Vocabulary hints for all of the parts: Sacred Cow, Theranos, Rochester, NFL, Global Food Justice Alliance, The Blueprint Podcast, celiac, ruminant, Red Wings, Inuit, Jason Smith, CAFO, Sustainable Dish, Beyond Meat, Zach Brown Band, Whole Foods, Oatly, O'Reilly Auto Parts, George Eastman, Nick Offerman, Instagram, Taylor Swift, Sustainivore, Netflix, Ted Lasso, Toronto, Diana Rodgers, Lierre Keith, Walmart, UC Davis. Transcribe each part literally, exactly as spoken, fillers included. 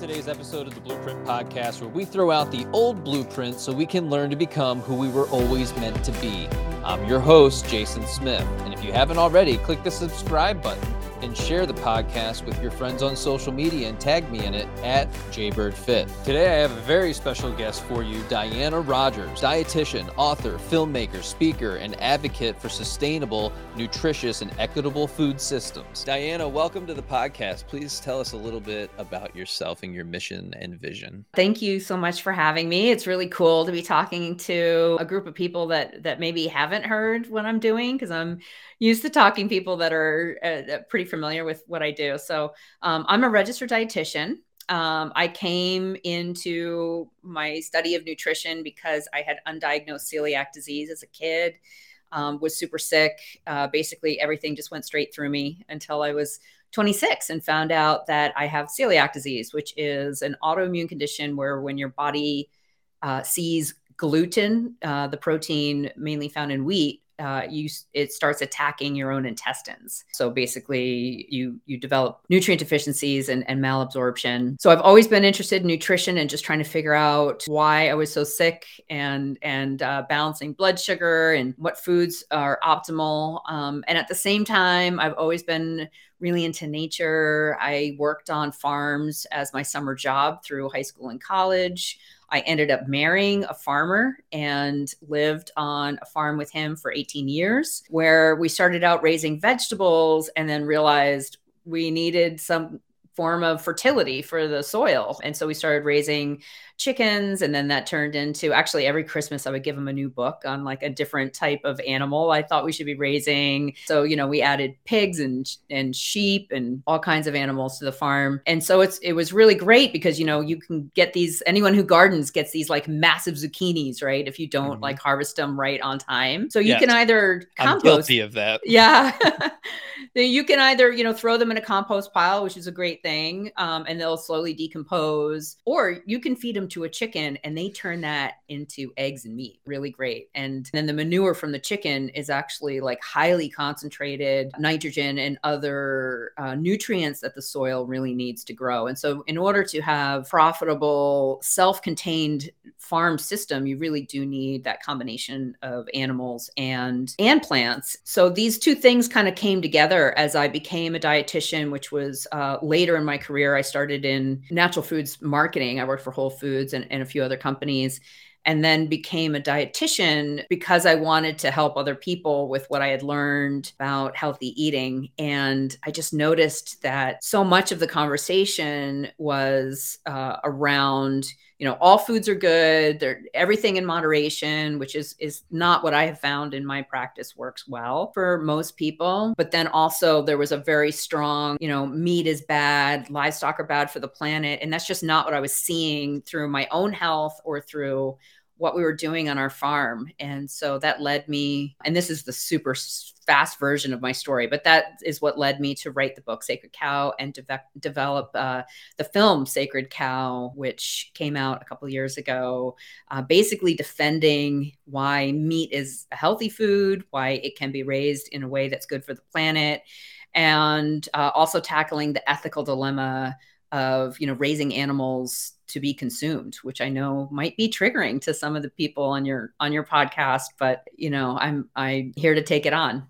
today's episode of The Blueprint Podcast, where we throw out the old blueprint so we can learn to become who we were always meant to be. I'm your host, Jason Smith, and if you haven't already, click the subscribe button and share the podcast with your friends on social media and tag me in it at JBirdFit. Today, I have a very special guest for you, Diana Rodgers, dietitian, author, filmmaker, speaker, and advocate for sustainable, nutritious, and equitable food systems. Diana, welcome to the podcast. Please tell us a little bit about yourself and your mission and vision. Thank you so much for having me. It's really cool to be talking to a group of people that that maybe haven't heard what I'm doing, because I'm used to talking to people that are uh, pretty familiar with what I do. So um, I'm a registered dietitian. Um, I came into my study of nutrition because I had undiagnosed celiac disease as a kid, um, was super sick. Uh, basically, everything just went straight through me until I was twenty-six and found out that I have celiac disease, which is an autoimmune condition where when your body uh, sees gluten, uh, the protein mainly found in wheat, Uh, you, it starts attacking your own intestines. So basically you, you develop nutrient deficiencies and, and malabsorption. So I've always been interested in nutrition and just trying to figure out why I was so sick and, and uh, balancing blood sugar and what foods are optimal. Um, and at the same time, I've always been really into nature. I worked on farms as my summer job through high school and college. I ended up marrying a farmer and lived on a farm with him for eighteen years, where we started out raising vegetables and then realized we needed some form of fertility for the soil. And so we started raising chickens. And then that turned into, actually every Christmas, I would give him a new book on like a different type of animal I thought we should be raising. So, you know, we added pigs and, and sheep and all kinds of animals to the farm. And so it's, it was really great because, you know, you can get these, anyone who gardens gets these like massive zucchinis, right? If you don't mm-hmm. like harvest them right on time. So you yeah. can either compost. I'm guilty of that. Yeah. You can either, you know, throw them in a compost pile, which is a great thing. Um, and they'll slowly decompose, or you can feed them to a chicken and they turn that into eggs and meat. Really great. And then the manure from the chicken is actually like highly concentrated nitrogen and other uh, nutrients that the soil really needs to grow. And so in order to have profitable self-contained farm system, you really do need that combination of animals and, and plants. So these two things kind of came together as I became a dietitian, which was uh, later in my career. I started in natural foods marketing. I worked for Whole Foods And, and a few other companies, and then became a dietitian because I wanted to help other people with what I had learned about healthy eating. And I just noticed that so much of the conversation was uh, around, you know, all foods are good, they're everything in moderation, which is is not what I have found in my practice works well for most people. But then also there was a very strong, you know, meat is bad, livestock are bad for the planet. And that's just not what I was seeing through my own health or through what we were doing on our farm. And so that led me, and this is the super fast version of my story, but that is what led me to write the book Sacred Cow and de- develop uh, the film Sacred Cow, which came out a couple of years ago, uh, basically defending why meat is a healthy food, why it can be raised in a way that's good for the planet, and uh, also tackling the ethical dilemma of, you know, raising animals to be consumed, which I know might be triggering to some of the people on your, on your podcast, but you know, I'm, I'm here to take it on.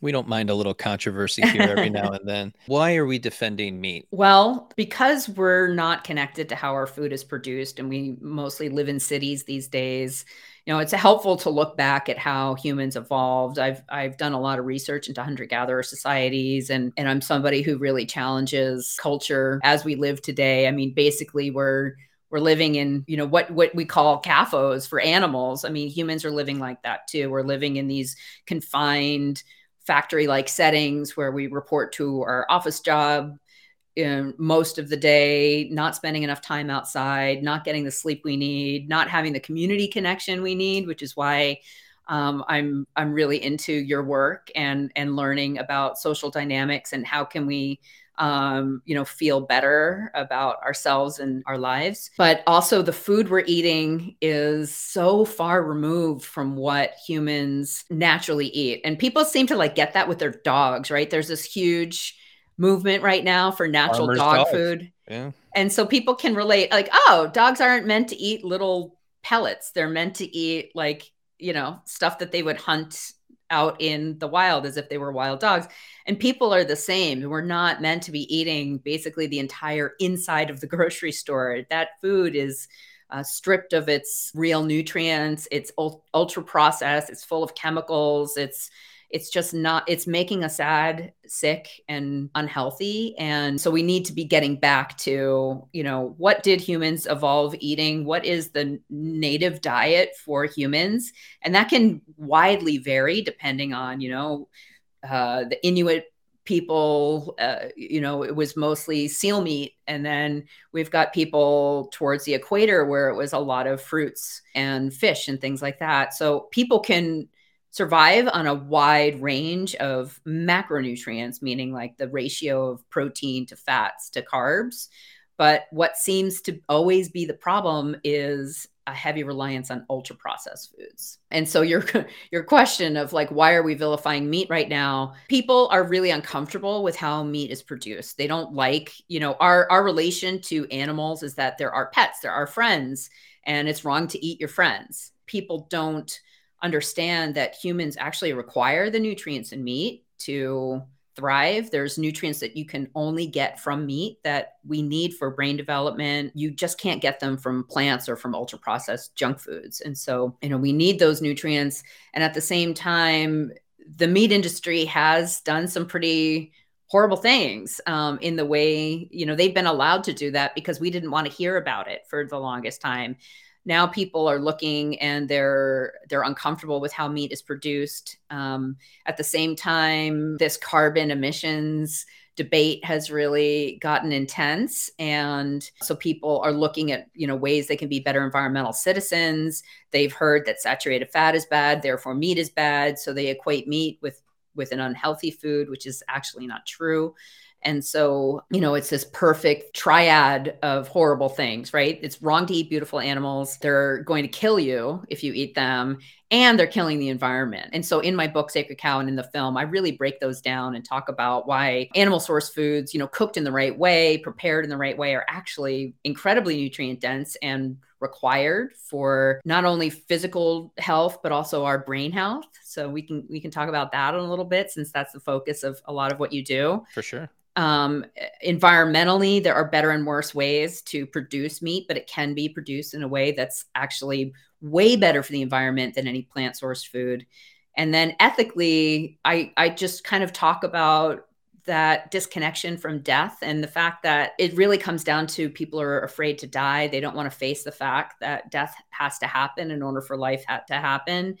We don't mind a little controversy here every now and then. Why are we defending meat? Well, because we're not connected to how our food is produced, and we mostly live in cities these days. You know, it's helpful to look back at how humans evolved. I've I've done a lot of research into hunter-gatherer societies, and, and I'm somebody who really challenges culture as we live today. I mean, basically, we're we're living in, you know, what what we call C A F Os for animals. I mean, humans are living like that too. We're living in these confined factory-like settings where we report to our office job in most of the day, not spending enough time outside, not getting the sleep we need, not having the community connection we need, which is why um, I'm I'm really into your work and and learning about social dynamics and how can we um, you know, feel better about ourselves and our lives. But also the food we're eating is so far removed from what humans naturally eat. And people seem to like get that with their dogs, right? There's this huge movement right now for natural dog food. Yeah. And so people can relate, like, oh, dogs aren't meant to eat little pellets. They're meant to eat, like, you know, stuff that they would hunt out in the wild as if they were wild dogs. And people are the same. We're not meant to be eating basically the entire inside of the grocery store. That food is uh, stripped of its real nutrients. It's ul- ultra processed. It's full of chemicals. It's It's just not, it's making us sad, sick, and unhealthy. And so we need to be getting back to, you know, what did humans evolve eating? What is the native diet for humans? And that can widely vary depending on, you know, uh, the Inuit people, uh, you know, it was mostly seal meat. And then we've got people towards the equator where it was a lot of fruits and fish and things like that. So people can survive on a wide range of macronutrients, meaning like the ratio of protein to fats to carbs. But what seems to always be the problem is a heavy reliance on ultra processed foods. And so your, your question of like, why are we vilifying meat right now? People are really uncomfortable with how meat is produced. They don't like, you know, our, our relation to animals is that they're our pets, they're our friends, and it's wrong to eat your friends. People don't understand that humans actually require the nutrients in meat to thrive. There's nutrients that you can only get from meat that we need for brain development. You just can't get them from plants or from ultra processed junk foods. And so, you know, we need those nutrients. And at the same time, the meat industry has done some pretty horrible things um, in the way, you know, they've been allowed to do that because we didn't want to hear about it for the longest time. Now people are looking and they're they're uncomfortable with how meat is produced. Um, at the same time, this carbon emissions debate has really gotten intense. And so people are looking at, you know, ways they can be better environmental citizens. They've heard that saturated fat is bad, therefore meat is bad. So they equate meat with, with an unhealthy food, which is actually not true. And so, you know, it's this perfect triad of horrible things, right? It's wrong to eat beautiful animals. They're going to kill you if you eat them, and they're killing the environment. And so in my book, Sacred Cow, and in the film, I really break those down and talk about why animal source foods, you know, cooked in the right way, prepared in the right way, are actually incredibly nutrient dense and required for not only physical health, but also our brain health. So we can, we can talk about that in a little bit, since that's the focus of a lot of what you do. For sure. Um, environmentally, there are better and worse ways to produce meat, but it can be produced in a way that's actually way better for the environment than any plant sourced food. And then ethically, I, I just kind of talk about that disconnection from death and the fact that it really comes down to people are afraid to die. They don't want to face the fact that death has to happen in order for life to happen.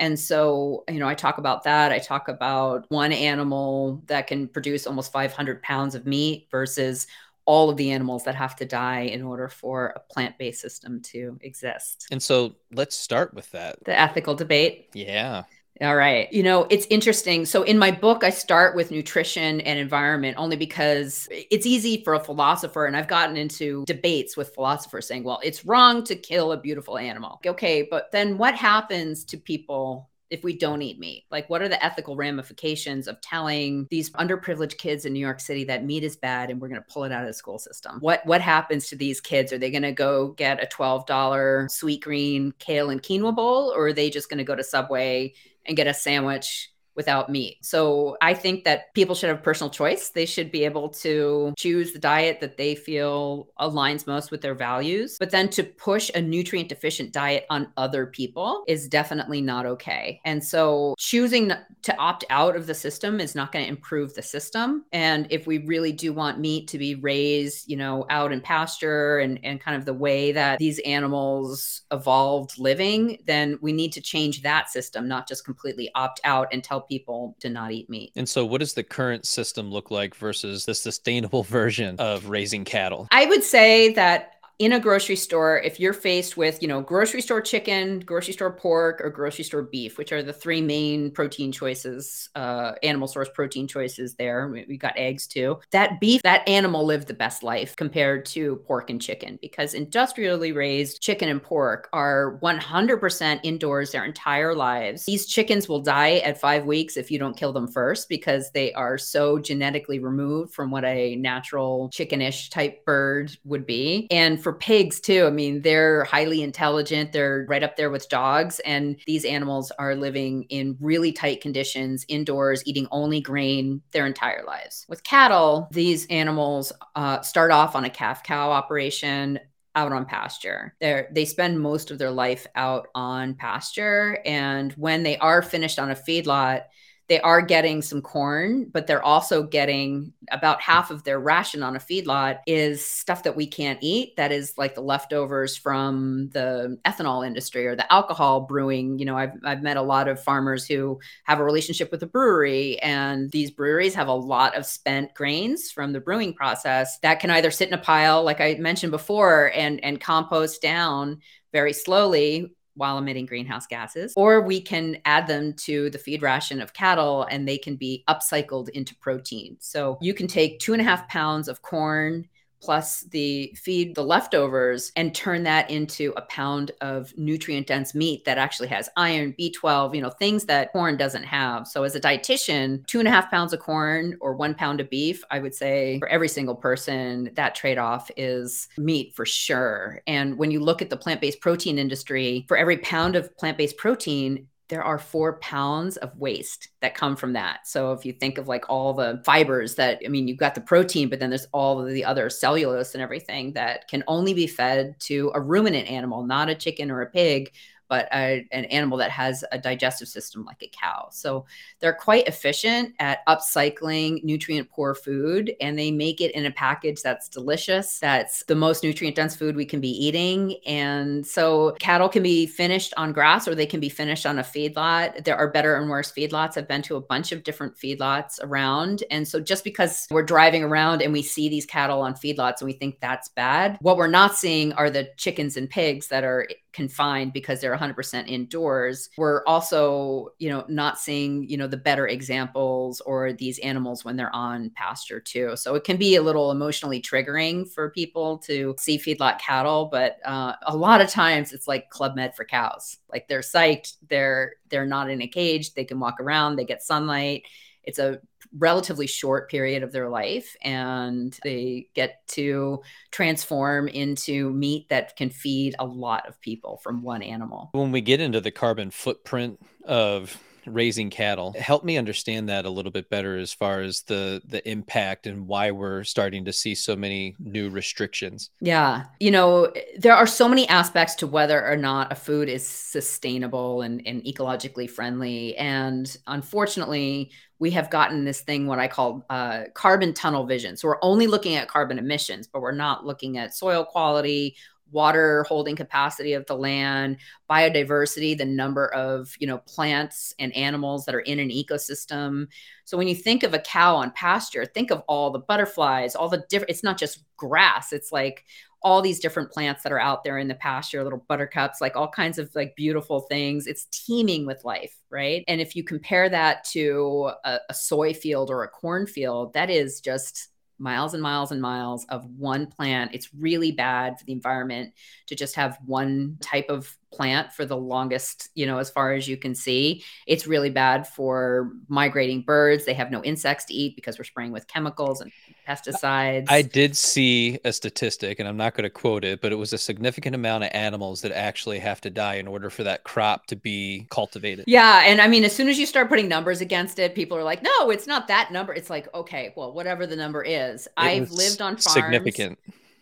And so, you know, I talk about that. I talk about one animal that can produce almost five hundred pounds of meat versus all of the animals that have to die in order for a plant-based system to exist. And so let's start with that. The ethical debate. Yeah. All right. You know, it's interesting. So in my book, I start with nutrition and environment only because it's easy for a philosopher. And I've gotten into debates with philosophers saying, well, it's wrong to kill a beautiful animal. Okay, but then what happens to people if we don't eat meat? Like, what are the ethical ramifications of telling these underprivileged kids in New York City that meat is bad and we're going to pull it out of the school system? What what happens to these kids? Are they going to go get a twelve dollars sweet green kale and quinoa bowl, or are they just going to go to Subway and get a sandwich without meat? So I think that people should have personal choice. They should be able to choose the diet that they feel aligns most with their values. But then to push a nutrient deficient diet on other people is definitely not okay. And so choosing to opt out of the system is not going to improve the system. And if we really do want meat to be raised, you know, out in pasture and, and kind of the way that these animals evolved living, then we need to change that system, not just completely opt out and tell people to not eat meat. And so what does the current system look like versus the sustainable version of raising cattle? I would say that in a grocery store, if you're faced with, you know, grocery store chicken, grocery store pork, or grocery store beef, which are the three main protein choices, uh, animal source protein choices there, we, we got eggs too, that beef, that animal lived the best life compared to pork and chicken, because industrially raised chicken and pork are one hundred percent indoors their entire lives. These chickens will die at five weeks if you don't kill them first, because they are so genetically removed from what a natural chickenish type bird would be. And for pigs too, I mean, they're highly intelligent. They're right up there with dogs. And these animals are living in really tight conditions indoors, eating only grain their entire lives. With cattle, these animals uh, start off on a calf cow operation out on pasture. They're, they spend most of their life out on pasture. And when they are finished on a feedlot, they are getting some corn, but they're also getting about half of their ration on a feedlot is stuff that we can't eat. That is like the leftovers from the ethanol industry or the alcohol brewing. You know, I've, I've met a lot of farmers who have a relationship with a brewery, and these breweries have a lot of spent grains from the brewing process that can either sit in a pile, like I mentioned before, and, and compost down very slowly while emitting greenhouse gases, or we can add them to the feed ration of cattle and they can be upcycled into protein. So you can take two and a half pounds of corn plus the feed, the leftovers, and turn that into a pound of nutrient-dense meat that actually has iron, B twelve, you know, things that corn doesn't have. So as a dietitian, two and a half pounds of corn or one pound of beef, I would say for every single person, that trade-off is meat for sure. And when you look at the plant-based protein industry, for every pound of plant-based protein, there are four pounds of waste that come from that. So if you think of like all the fibers that, I mean, you've got the protein, but then there's all of the other cellulose and everything that can only be fed to a ruminant animal, not a chicken or a pig, but a, an animal that has a digestive system like a cow. So they're quite efficient at upcycling nutrient poor food, and they make it in a package that's delicious, that's the most nutrient dense food we can be eating. And so cattle can be finished on grass or they can be finished on a feedlot. There are better and worse feedlots. I've been to a bunch of different feedlots around. And so just because we're driving around and we see these cattle on feedlots and we think that's bad, what we're not seeing are the chickens and pigs that are confined because they're one hundred percent indoors. We're also, you know, not seeing, you know, the better examples or these animals when they're on pasture too. So it can be a little emotionally triggering for people to see feedlot cattle, but uh, a lot of times it's like Club Med for cows. Like they're psyched, they're they're not in a cage, they can walk around, they get sunlight. It's a relatively short period of their life, and they get to transform into meat that can feed a lot of people from one animal. When we get into the carbon footprint of raising cattle, help me understand that a little bit better as far as the the impact and why we're starting to see so many new restrictions. Yeah. You know, there are so many aspects to whether or not a food is sustainable and, and ecologically friendly. And unfortunately, we have gotten this thing, what I call uh, carbon tunnel vision. So we're only looking at carbon emissions, but we're not looking at soil quality, water holding capacity of the land, biodiversity, the number of, you know, plants and animals that are in an ecosystem. So when you think of a cow on pasture, think of all the butterflies, all the different, it's not just grass. It's like all these different plants that are out there in the pasture, little buttercups, like all kinds of like beautiful things. It's teeming with life, right? And if you compare that to a, a soy field or a corn field, that is just miles and miles and miles of one plant. It's really bad for the environment to just have one type of plant for the longest, you know, as far as you can see. It's really bad for migrating birds. They have no insects to eat because we're spraying with chemicals and pesticides. I did see a statistic, and I'm not going to quote it, but it was a significant amount of animals that actually have to die in order for that crop to be cultivated. Yeah. And I mean, as soon as you start putting numbers against it, people are like, no, it's not that number. It's like, okay, well, whatever the number is, it I've lived on farms. Significant.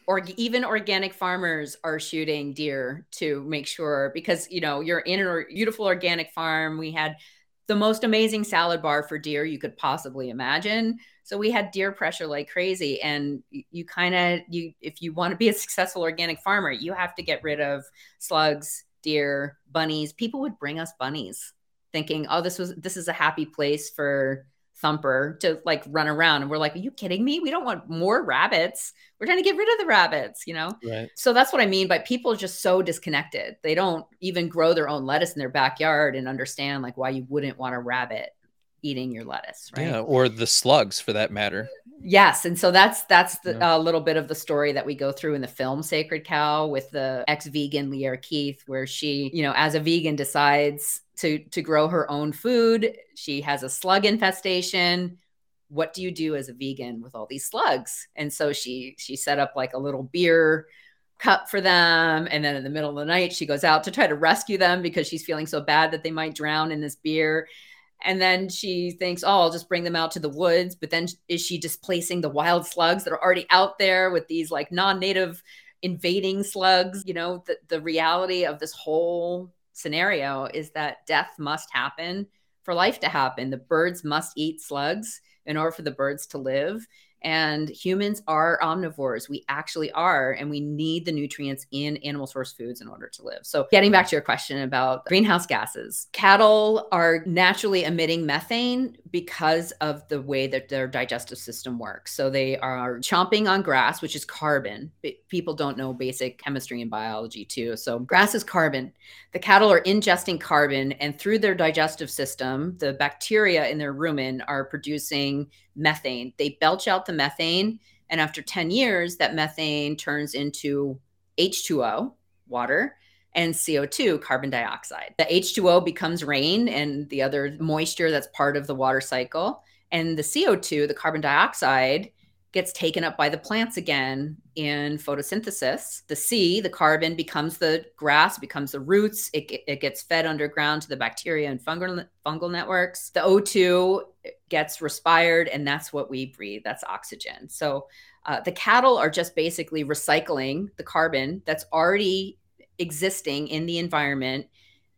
Or even organic farmers are shooting deer to make sure, because, you know, you're in a beautiful organic farm. We had the most amazing salad bar for deer you could possibly imagine. So we had deer pressure like crazy. And you kind of, you if you want to be a successful organic farmer, you have to get rid of slugs, deer, bunnies. People would bring us bunnies thinking, oh, this was this is a happy place for thumper to like run around. And we're like, are you kidding me? We don't want more rabbits. We're trying to get rid of the rabbits, you know? Right. So that's what I mean by people just so disconnected. They don't even grow their own lettuce in their backyard and understand like why you wouldn't want a rabbit eating your lettuce, right? Yeah, or the slugs for that matter. Yes. And so that's that's the yeah. uh, little bit of the story that we go through in the film Sacred Cow with the ex-vegan Lierre Keith, where she, you know, as a vegan decides to to grow her own food. She has a slug infestation. What do you do as a vegan with all these slugs? And so she she set up like a little beer cup for them. And then in the middle of the night, she goes out to try to rescue them because she's feeling so bad that they might drown in this beer. And then she thinks, oh, I'll just bring them out to the woods. But then is she displacing the wild slugs that are already out there with these like non-native invading slugs? You know, the, the reality of this whole scenario is that death must happen for life to happen. The birds must eat slugs in order for the birds to live. And humans are omnivores. We actually are. And we need the nutrients in animal source foods in order to live. So getting back to your question about greenhouse gases, cattle are naturally emitting methane because of the way that their digestive system works. So they are chomping on grass, which is carbon. People don't know basic chemistry and biology too. So grass is carbon. The cattle are ingesting carbon, and through their digestive system, the bacteria in their rumen are producing methane. They belch out the methane. And after ten years, that methane turns into H two O, water, and C O two, carbon dioxide. The H two O becomes rain and the other moisture that's part of the water cycle. And the C O two, the carbon dioxide, gets taken up by the plants again in photosynthesis. The C, the carbon, becomes the grass, becomes the roots. It, it gets fed underground to the bacteria and fungal, fungal networks. The O two gets respired, and that's what we breathe. That's oxygen. So uh, the cattle are just basically recycling the carbon that's already existing in the environment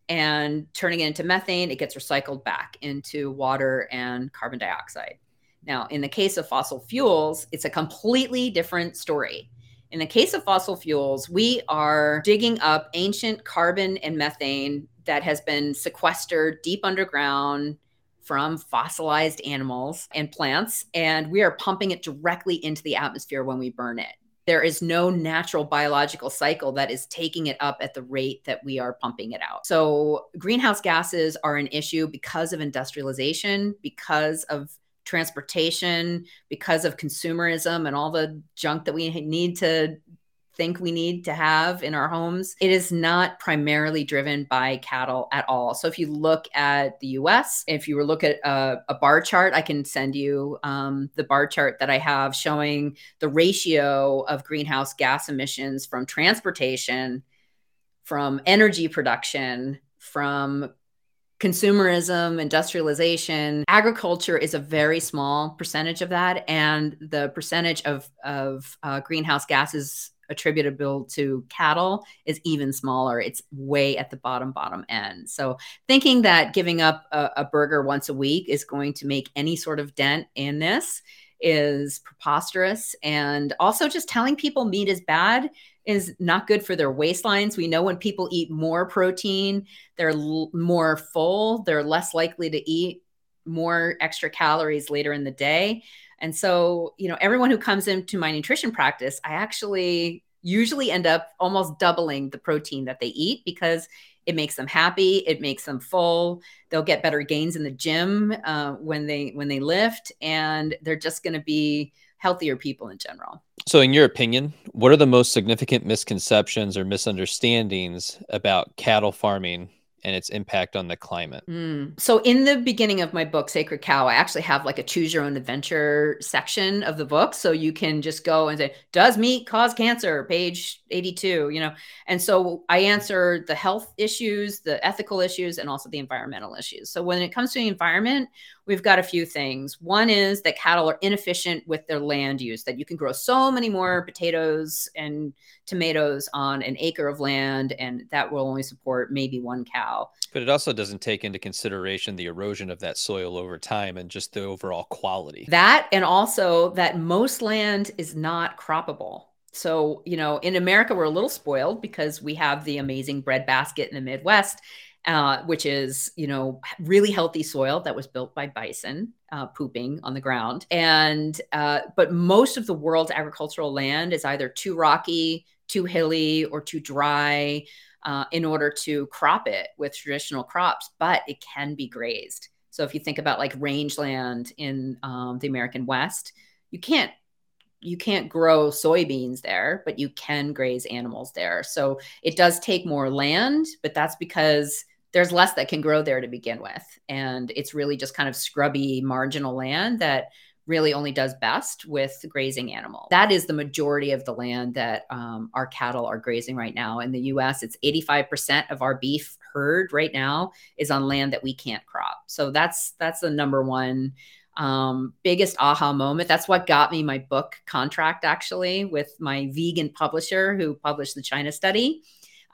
and turning it into methane. It gets recycled back into water and carbon dioxide. Now, in the case of fossil fuels, it's a completely different story. In the case of fossil fuels, we are digging up ancient carbon and methane that has been sequestered deep underground from fossilized animals and plants, and we are pumping it directly into the atmosphere when we burn it. There is no natural biological cycle that is taking it up at the rate that we are pumping it out. So greenhouse gases are an issue because of industrialization, because of transportation, because of consumerism and all the junk that we need to think we need to have in our homes. It is not primarily driven by cattle at all. So if you look at the U S, if you were look at a, a bar chart, I can send you um, the bar chart that I have showing the ratio of greenhouse gas emissions from transportation, from energy production, from consumerism, industrialization. Agriculture is a very small percentage of that. And the percentage of, of uh, greenhouse gases attributable to cattle is even smaller. It's way at the bottom, bottom end. So thinking that giving up a, a burger once a week is going to make any sort of dent in this is preposterous. And also just telling people meat is bad is not good for their waistlines. We know when people eat more protein, they're l- more full, they're less likely to eat more extra calories later in the day. And so, you know, everyone who comes into my nutrition practice, I actually usually end up almost doubling the protein that they eat because it makes them happy. It makes them full. They'll get better gains in the gym uh, when they when they lift, and they're just going to be healthier people in general. So in your opinion, what are the most significant misconceptions or misunderstandings about cattle farming and its impact on the climate? Mm. So in the beginning of my book, Sacred Cow, I actually have like a choose your own adventure section of the book. So you can just go and say, does meat cause cancer? Page eighty-two, you know? And so I answer the health issues, the ethical issues, and also the environmental issues. So when it comes to the environment, we've got a few things. One is that cattle are inefficient with their land use, that you can grow so many more potatoes and tomatoes on an acre of land, and that will only support maybe one cow. But it also doesn't take into consideration the erosion of that soil over time and just the overall quality. That, and also that most land is not croppable. So, you know, in America, we're a little spoiled because we have the amazing breadbasket in the Midwest. uh, which is, you know, really healthy soil that was built by bison uh, pooping on the ground. And, uh, but most of the world's agricultural land is either too rocky, too hilly, or too dry uh, in order to crop it with traditional crops, but it can be grazed. So if you think about like rangeland in um, the American West, you can't, you can't grow soybeans there, but you can graze animals there. So it does take more land, but that's because there's less that can grow there to begin with. And it's really just kind of scrubby, marginal land that really only does best with grazing animals. That is the majority of the land that um, our cattle are grazing right now. In the U S, it's eighty-five percent of our beef herd right now is on land that we can't crop. So that's, that's the number one um, biggest aha moment. That's what got me my book contract, actually, with my vegan publisher who published the China study.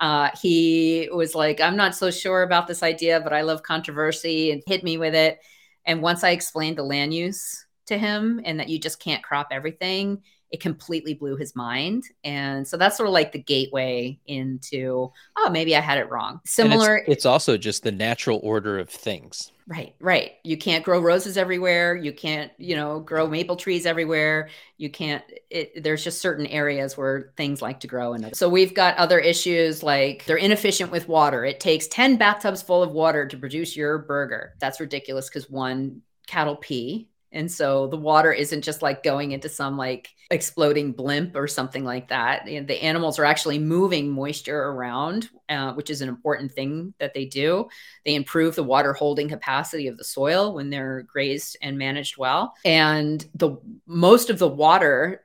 Uh, he was like, I'm not so sure about this idea, but I love controversy, and hit me with it. And once I explained the land use to him and that you just can't crop everything, it completely blew his mind. And so that's sort of like the gateway into, oh, maybe I had it wrong. Similar. It's, it's also just the natural order of things. Right, right. You can't grow roses everywhere. You can't, you know, grow maple trees everywhere. You can't, it, there's just certain areas where things like to grow. And so we've got other issues like they're inefficient with water. It takes ten bathtubs full of water to produce your burger. That's ridiculous because one, cattle pee. And so the water isn't just like going into some like exploding blimp or something like that. You know, the animals are actually moving moisture around, uh, which is an important thing that they do. They improve the water holding capacity of the soil when they're grazed and managed well. And the most of the water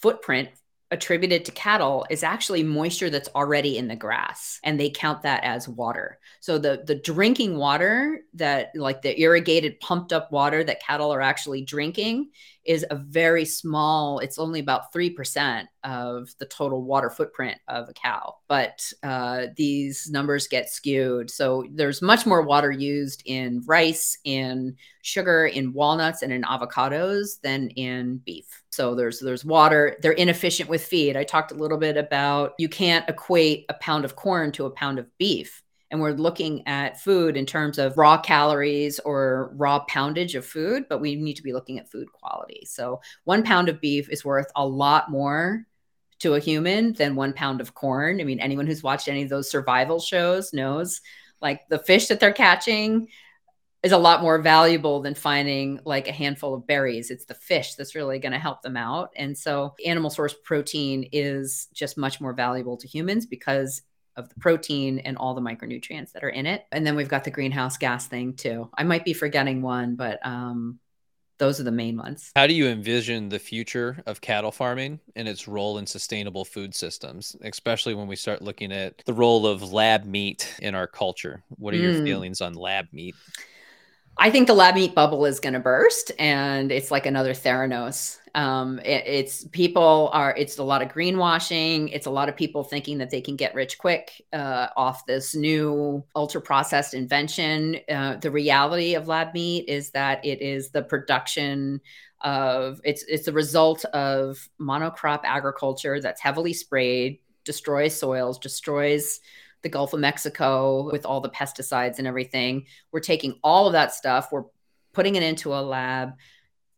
footprint attributed to cattle is actually moisture that's already in the grass, and they count that as water. So the the drinking water that, like the irrigated, pumped up water that cattle are actually drinking, is a very small, it's only about three percent of the total water footprint of a cow. But uh, these numbers get skewed. So there's much more water used in rice, in sugar, in walnuts, and in avocados than in beef. So there's there's water. They're inefficient with feed. I talked a little bit about you can't equate a pound of corn to a pound of beef. And we're looking at food in terms of raw calories or raw poundage of food, but we need to be looking at food quality. So one pound of beef is worth a lot more to a human than one pound of corn. I mean, anyone who's watched any of those survival shows knows, like, the fish that they're catching is a lot more valuable than finding like a handful of berries. It's the fish that's really going to help them out. And so animal source protein is just much more valuable to humans because of the protein and all the micronutrients that are in it. And then we've got the greenhouse gas thing too. I might be forgetting one, but um, those are the main ones. How do you envision the future of cattle farming and its role in sustainable food systems, especially when we start looking at the role of lab meat in our culture? What are your mm. feelings on lab meat? I think the lab meat bubble is going to burst, and it's like another Theranos. Um, it, it's people are, it's a lot of greenwashing. It's a lot of people thinking that they can get rich quick uh, off this new ultra processed invention. Uh, the reality of lab meat is that it is the production of, it's, it's the result of monocrop agriculture that's heavily sprayed, destroys soils, destroys the Gulf of Mexico with all the pesticides and everything. We're taking all of that stuff. We're putting it into a lab,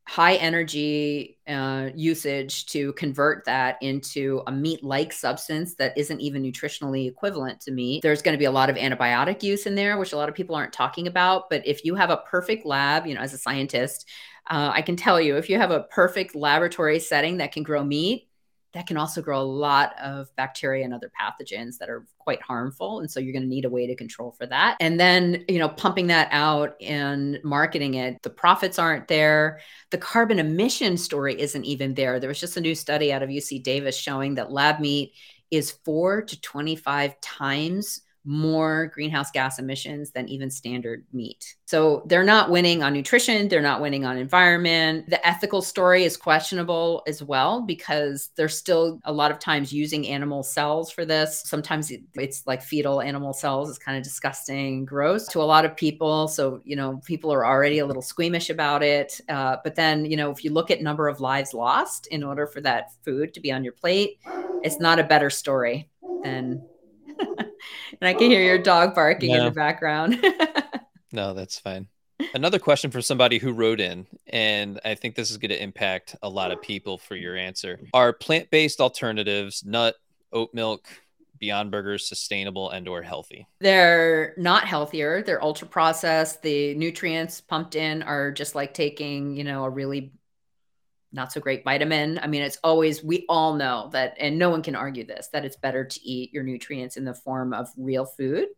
high energy uh, usage to convert that into a meat-like substance that isn't even nutritionally equivalent to meat. There's going to be a lot of antibiotic use in there, which a lot of people aren't talking about. But if you have a perfect lab, you know, as a scientist, uh, I can tell you, if you have a perfect laboratory setting that can grow meat, that can also grow a lot of bacteria and other pathogens that are quite harmful. And so you're going to need a way to control for that. And then, you know, pumping that out and marketing it, the profits aren't there. The carbon emission story isn't even there. There was just a new study out of U C Davis showing that lab meat is four to twenty-five times more greenhouse gas emissions than even standard meat. So they're not winning on nutrition. They're not winning on environment. The ethical story is questionable as well, because they're still a lot of times using animal cells for this. Sometimes it's like fetal animal cells. It's kind of disgusting, gross to a lot of people. So, you know, people are already a little squeamish about it. Uh, but then, you know, if you look at number of lives lost in order for that food to be on your plate, it's not a better story than And I can hear your dog barking no. in the background. No, that's fine. Another question for somebody who wrote in, and I think this is going to impact a lot of people for your answer. Are plant-based alternatives, nut, oat milk, Beyond Burgers, sustainable and or healthy? They're not healthier. They're ultra processed. The nutrients pumped in are just like taking, you know, a really not so great vitamin. I mean, it's always, we all know that, and no one can argue this, that it's better to eat your nutrients in the form of real food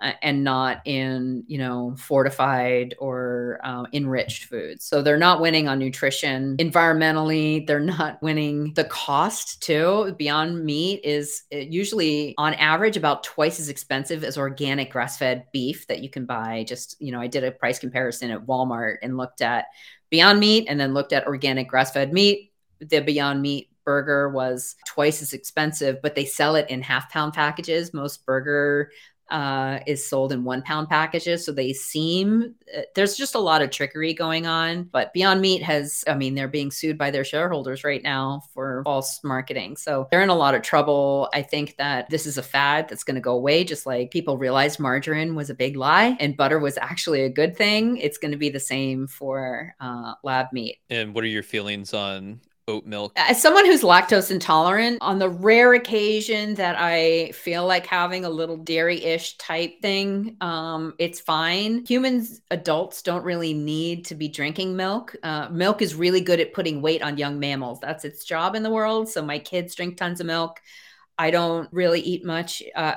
uh, and not in, you know, fortified or uh, enriched foods. So they're not winning on nutrition. Environmentally, they're not winning. The cost too. Beyond Meat is usually on average about twice as expensive as organic grass-fed beef that you can buy. Just, you know, I did a price comparison at Walmart and looked at Beyond Meat and then looked at organic grass-fed meat. The Beyond Meat burger was twice as expensive, but they sell it in half pound packages. Most burger uh, is sold in one pound packages. So they seem, there's just a lot of trickery going on, but Beyond Meat has, I mean, they're being sued by their shareholders right now for false marketing. So they're in a lot of trouble. I think that this is a fad that's going to go away. Just like people realized margarine was a big lie and butter was actually a good thing. It's going to be the same for uh, lab meat. And what are your feelings on oat milk? As someone who's lactose intolerant, on the rare occasion that I feel like having a little dairy-ish type thing, um, it's fine. Humans, adults don't really need to be drinking milk. Uh, milk is really good at putting weight on young mammals. That's its job in the world. So my kids drink tons of milk. I don't really eat much uh,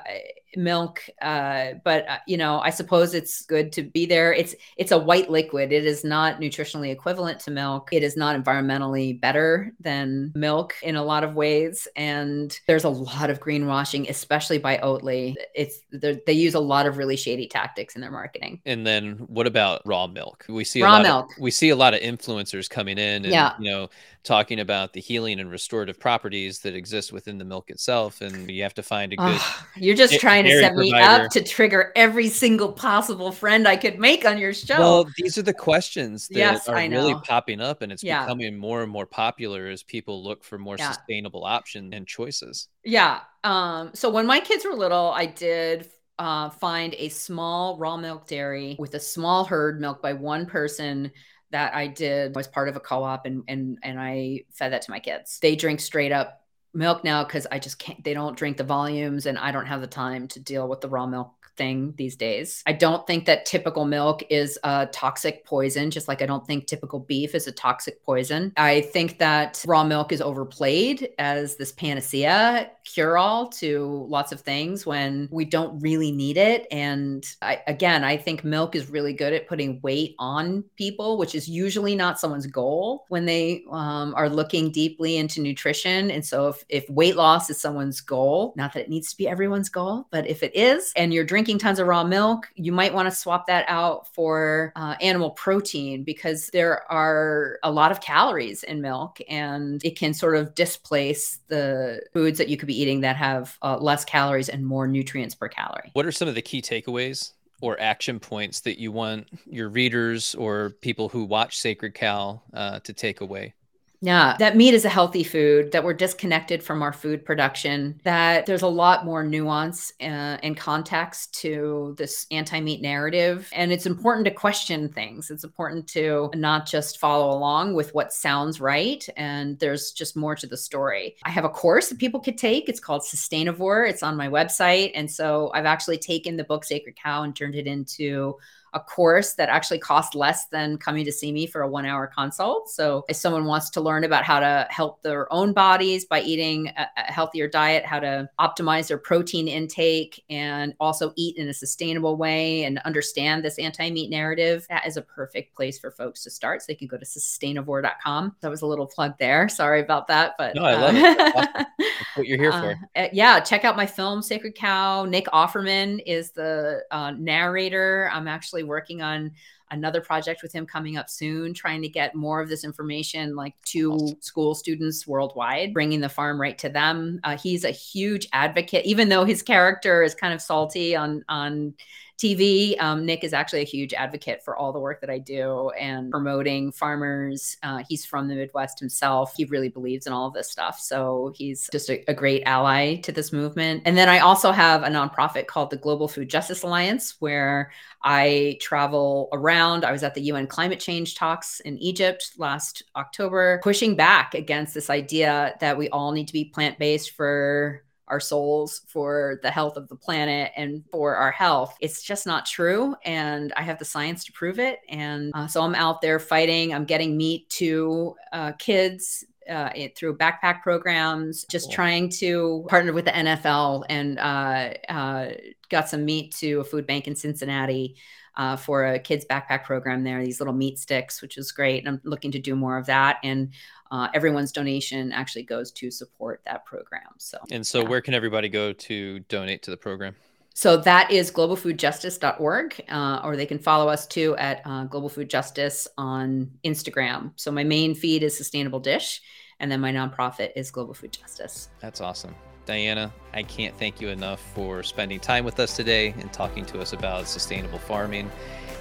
milk, uh, but, uh, you know, I suppose it's good to be there. It's it's a white liquid. It is not nutritionally equivalent to milk. It is not environmentally better than milk in a lot of ways. And there's a lot of greenwashing, especially by Oatly. It's they use a lot of really shady tactics in their marketing. And then what about raw milk? We see, raw a, lot milk. Of, we see a lot of influencers coming in and, yeah. you know, talking about the healing and restorative properties that exist within the milk itself. And you have to find a good oh, you're just trying to set provider. me up to trigger every single possible friend I could make on your show. Well, these are the questions that yes, are really popping up, and it's yeah. becoming more and more popular as people look for more yeah. sustainable options and choices. Yeah. Um, so when my kids were little, I did uh, find a small raw milk dairy with a small herd milked by one person that I did was part of a co-op, and and and I fed that to my kids. They drink straight up milk now because I just can't, they don't drink the volumes and I don't have the time to deal with the raw milk thing these days. I don't think that typical milk is a toxic poison, just like I don't think typical beef is a toxic poison. I think that raw milk is overplayed as this panacea cure-all to lots of things when we don't really need it. And I, again, I think milk is really good at putting weight on people, which is usually not someone's goal when they um, are looking deeply into nutrition. And so if If weight loss is someone's goal, not that it needs to be everyone's goal, but if it is, and you're drinking tons of raw milk, you might want to swap that out for uh, animal protein, because there are a lot of calories in milk and it can sort of displace the foods that you could be eating that have uh, less calories and more nutrients per calorie. What are some of the key takeaways or action points that you want your readers or people who watch Sacred Cow uh, to take away? Yeah, that meat is a healthy food, that we're disconnected from our food production, that there's a lot more nuance uh, and context to this anti-meat narrative. And it's important to question things. It's important to not just follow along with what sounds right. And there's just more to the story. I have a course that people could take. It's called Sustainivore. It's on my website. And so I've actually taken the book Sacred Cow and turned it into a course that actually costs less than coming to see me for a one hour consult. So if someone wants to learn about how to help their own bodies by eating a healthier diet, how to optimize their protein intake and also eat in a sustainable way and understand this anti-meat narrative, that is a perfect place for folks to start. So they can go to sustainivore dot com. That was a little plug there. Sorry about that, but no, I uh, love it. That's awesome. That's what you're here uh, for. Yeah. Check out my film, Sacred Cow. Nick Offerman is the uh, narrator. I'm actually working on another project with him coming up soon, trying to get more of this information like to awesome. school students worldwide, bringing the farm right to them. Uh, he's a huge advocate, even though his character is kind of salty on on T V. Um, Nick is actually a huge advocate for all the work that I do and promoting farmers. Uh, he's from the Midwest himself. He really believes in all of this stuff. So he's just a, a great ally to this movement. And then I also have a nonprofit called the Global Food Justice Alliance, where I travel around. I was at the U N climate change talks in Egypt last October, pushing back against this idea that we all need to be plant-based for our souls, for the health of the planet, and for our health. It's just not true. And I have the science to prove it. And uh, so I'm out there fighting. I'm getting meat to uh, kids uh, it, through backpack programs, just cool. trying to partner with the N F L and uh, uh, got some meat to a food bank in Cincinnati uh, for a kids backpack program there, these little meat sticks, which is great. And I'm looking to do more of that. And Uh, everyone's donation actually goes to support that program. So, and so yeah. Where can everybody go to donate to the program? So that is global food justice dot org, uh, or they can follow us too at uh, Global Food Justice on Instagram. So my main feed is Sustainable Dish, and then my nonprofit is Global Food Justice. That's awesome. Diana, I can't thank you enough for spending time with us today and talking to us about sustainable farming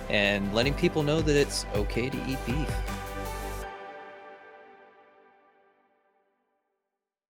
and letting people know that it's okay to eat beef.